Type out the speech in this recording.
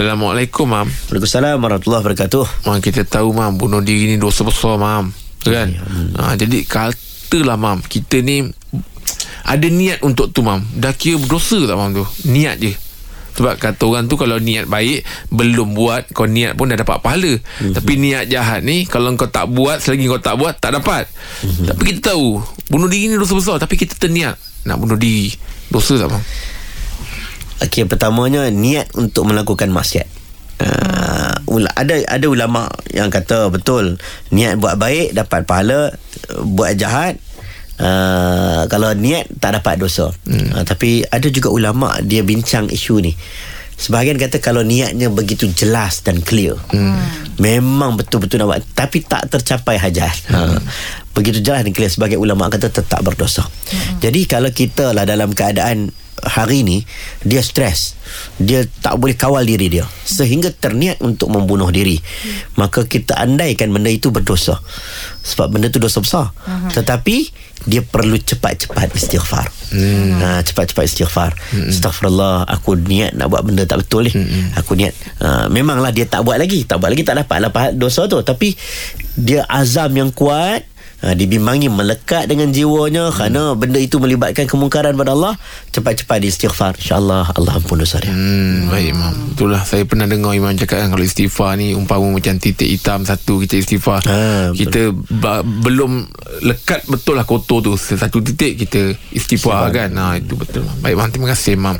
Assalamualaikum, Mam. Waalaikumsalam warahmatullahi wabarakatuh. Mam, kita tahu, Mam, bunuh diri ni dosa besar, Mam, kan? Jadi katalah, Mam, kita ni ada niat untuk tu, Mam. Dah kira berdosa tak, Mam, tu? Niat je. Sebab kata orang tu, kalau niat baik belum buat, kau niat pun dah dapat pahala. Tapi niat jahat ni, kalau kau tak buat, selagi kau tak buat, tak dapat. Tapi kita tahu bunuh diri ni dosa besar, tapi kita terniat nak bunuh diri. Dosa tak, Bang? Okey, pertamanya niat untuk melakukan maksiat. Ada ulama yang kata betul, niat buat baik dapat pahala, buat jahat kalau niat tak dapat dosa. Tapi ada juga ulama dia bincang isu ni. Sebahagian kata kalau niatnya begitu jelas dan clear, memang betul-betul nak buat, tapi tak tercapai hajat, begitu jelas dan clear, sebagai ulama kata tetap berdosa. Jadi kalau kita lah dalam keadaan hari ni dia stres, dia tak boleh kawal diri dia sehingga terniat untuk membunuh diri, maka kita andaikan benda itu berdosa, sebab benda itu dosa besar. Tetapi dia perlu cepat-cepat istighfar. Cepat-cepat istighfar. Astaghfirullah, aku niat nak buat benda tak betul ni. Aku niat memanglah dia tak buat lagi, tak dapatlah dosa tu, tapi dia azam yang kuat, dibimbangi, melekat dengan jiwanya kerana benda itu melibatkan kemungkaran pada Allah. Cepat-cepat istighfar, insya-Allah Allah ampun dosa dia. Baik, Imam. Itulah saya pernah dengar Imam cakap kan, kalau istighfar ni umpama macam titik hitam satu kita istighfar, kita belum lekat betul lah kotor tu, satu titik kita istighfar kan. Itu betul. Baik, Imam, terima kasih, Imam.